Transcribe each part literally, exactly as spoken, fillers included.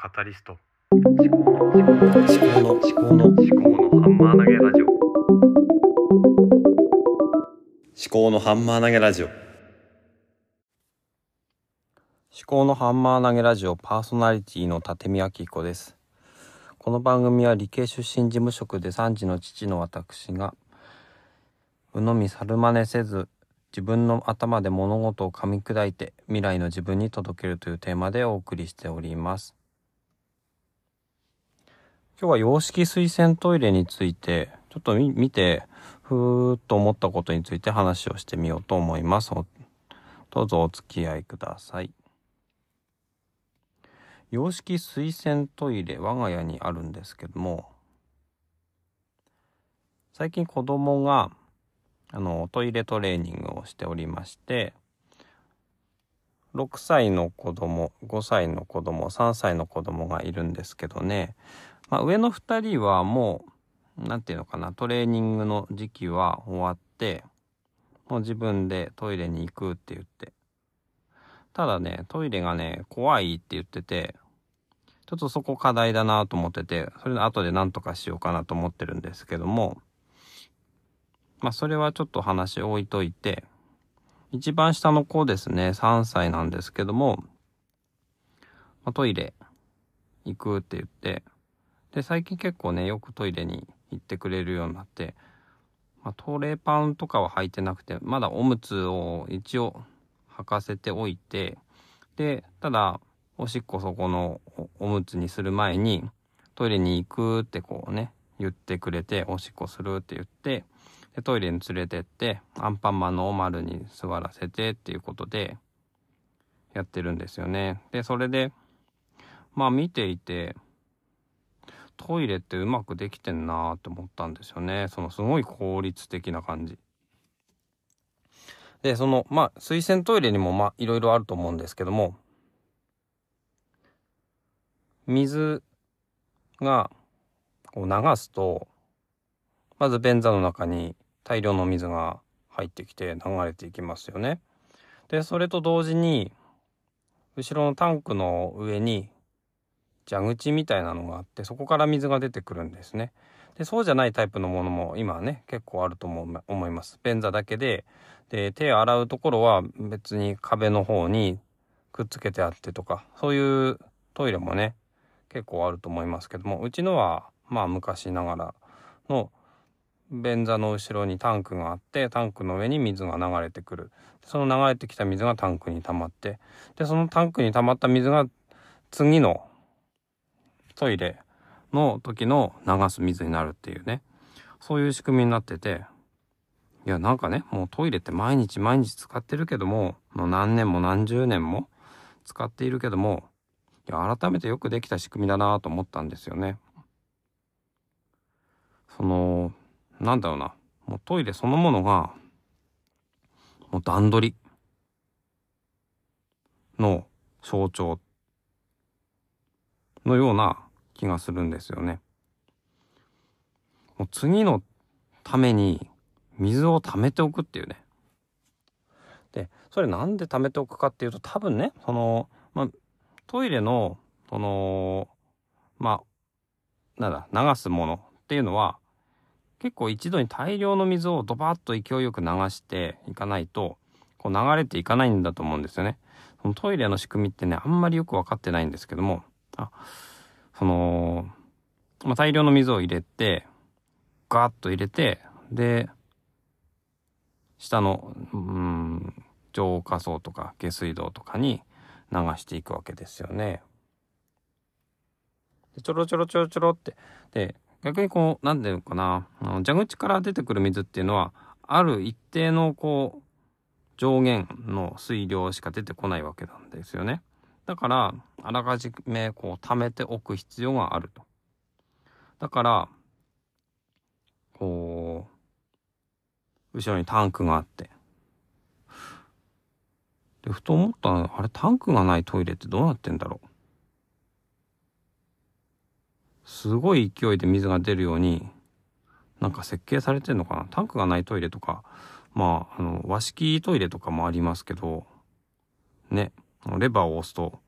カタリスト思考の思考の思考の思考のハンマー投げラジオ思考のハンマー投げラジオ思考のハンマー投げラジオパーソナリティの立見明彦です。この番組は理系出身事務職でさん児の父の私が鵜呑み猿真似せず自分の頭で物事を噛み砕いて未来の自分に届けるというテーマでお送りしております。今日は洋式水洗トイレについてちょっと見てふーっと思ったことについて話をしてみようと思います。どうぞお付き合いください。洋式水洗トイレ、我が家にあるんですけども、最近子供があのトイレトレーニングをしておりまして、ろくさいの子供、ごさいの子供、さんさいの子供がいるんですけどね、まあ、上のふたりはもうなんていうのかな、トレーニングの時期は終わってもう自分でトイレに行くって言って、ただねトイレがね怖いって言ってて、ちょっとそこ課題だなと思ってて、それの後でなんとかしようかなと思ってるんですけども、まあそれはちょっと話置いといて、一番下の子ですね、さんさいなんですけども、まあ、トイレ行くって言って、で最近結構ねよくトイレに行ってくれるようになって、まあ、トレーパンとかは履いてなくて、まだおむつを一応履かせておいて、でただおしっこそこのおむつにする前にトイレに行くってこうね言ってくれて、おしっこするって言って。でトイレに連れてってアンパンマンのおまるに座らせてっていうことでやってるんですよね。でそれでまあ見ていて、トイレってうまくできてんなーって思ったんですよね。そのすごい効率的な感じで、そのまあ水洗トイレにもまあいろいろあると思うんですけども、水がこう流すとまず便座の中に大量の水が入ってきて流れていきますよね。で、それと同時に後ろのタンクの上に蛇口みたいなのがあって、そこから水が出てくるんですね。で、そうじゃないタイプのものも今はね結構あると思思います。便座だけで、で手を洗うところは別に壁の方にくっつけてあってとか、そういうトイレもね結構あると思いますけども、うちのはまあ昔ながらの便座の後ろにタンクがあって、タンクの上に水が流れてくる。その流れてきた水がタンクに溜まって、でそのタンクに溜まった水が次のトイレの時の流す水になるっていうね、そういう仕組みになってて、いやなんかねもうトイレって毎日毎日使ってるけども、もう何年も何十年も使っているけども、いや改めてよくできた仕組みだなと思ったんですよね。そのなんだろうな、もうトイレそのものがもう段取りの象徴のような気がするんですよね。もう次のために水を溜めておくっていうね。で、それなんで溜めておくかっていうと、多分ね、その、まあ、トイレのそのまあなんだ流すものっていうのは。結構一度に大量の水をドバッと勢いよく流していかないとこう流れていかないんだと思うんですよね。そのトイレの仕組みってねあんまりよく分かってないんですけども、あその、まあ、大量の水を入れてガーッと入れて、で下のうん浄化槽とか下水道とかに流していくわけですよね。でちょろちょろちょろちょろってで。逆にこう何ていうのかな、蛇口から出てくる水っていうのはある一定のこう上限の水量しか出てこないわけなんですよね。だからあらかじめこう溜めておく必要があると。だからこう後ろにタンクがあって、でふと思ったのは、あれタンクがないトイレってどうなってんだろう。すごい勢いで水が出るようになんか設計されてんのかな。タンクがないトイレとか、まあ、あの和式トイレとかもありますけどね、レバーを押すと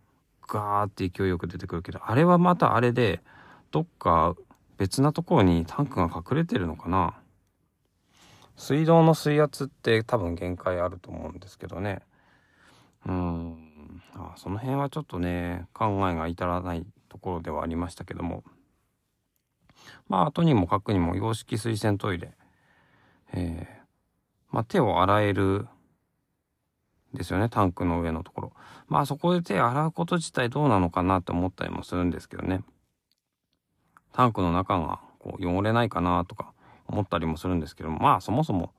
ガーって勢いよく出てくるけど、あれはまたあれで、どっか別なところにタンクが隠れてるのかな。水道の水圧って多分限界あると思うんですけどね。うん。あ、その辺はちょっとね、考えが至らないところではありましたけども。まあ、とにもかくにも洋式水洗トイレ。えー、まあ、手を洗えるですよね、タンクの上のところ。まあ、そこで手洗うこと自体どうなのかなって思ったりもするんですけどね。タンクの中がこう汚れないかなとか思ったりもするんですけど、まあそもそも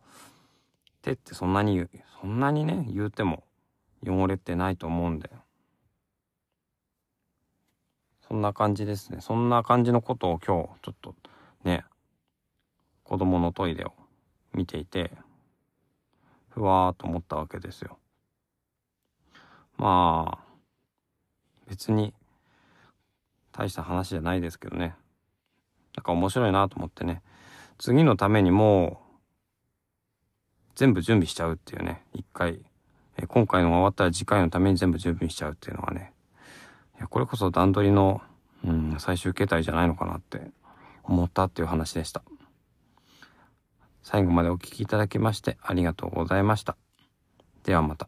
手ってそんなにそんなにね言うても汚れてないと思うんで、そんな感じですね。そんな感じのことを今日ちょっとね、子供のトイレを見ていてふわーっと思ったわけですよ。まあ別に大した話じゃないですけどね。なんか面白いなと思ってね。次のためにもう、全部準備しちゃうっていうね。一回。え、今回のが終わったら次回のために全部準備しちゃうっていうのはね。いや、これこそ段取りの、うん、最終形態じゃないのかなって思ったっていう話でした。最後までお聞きいただきましてありがとうございました。ではまた。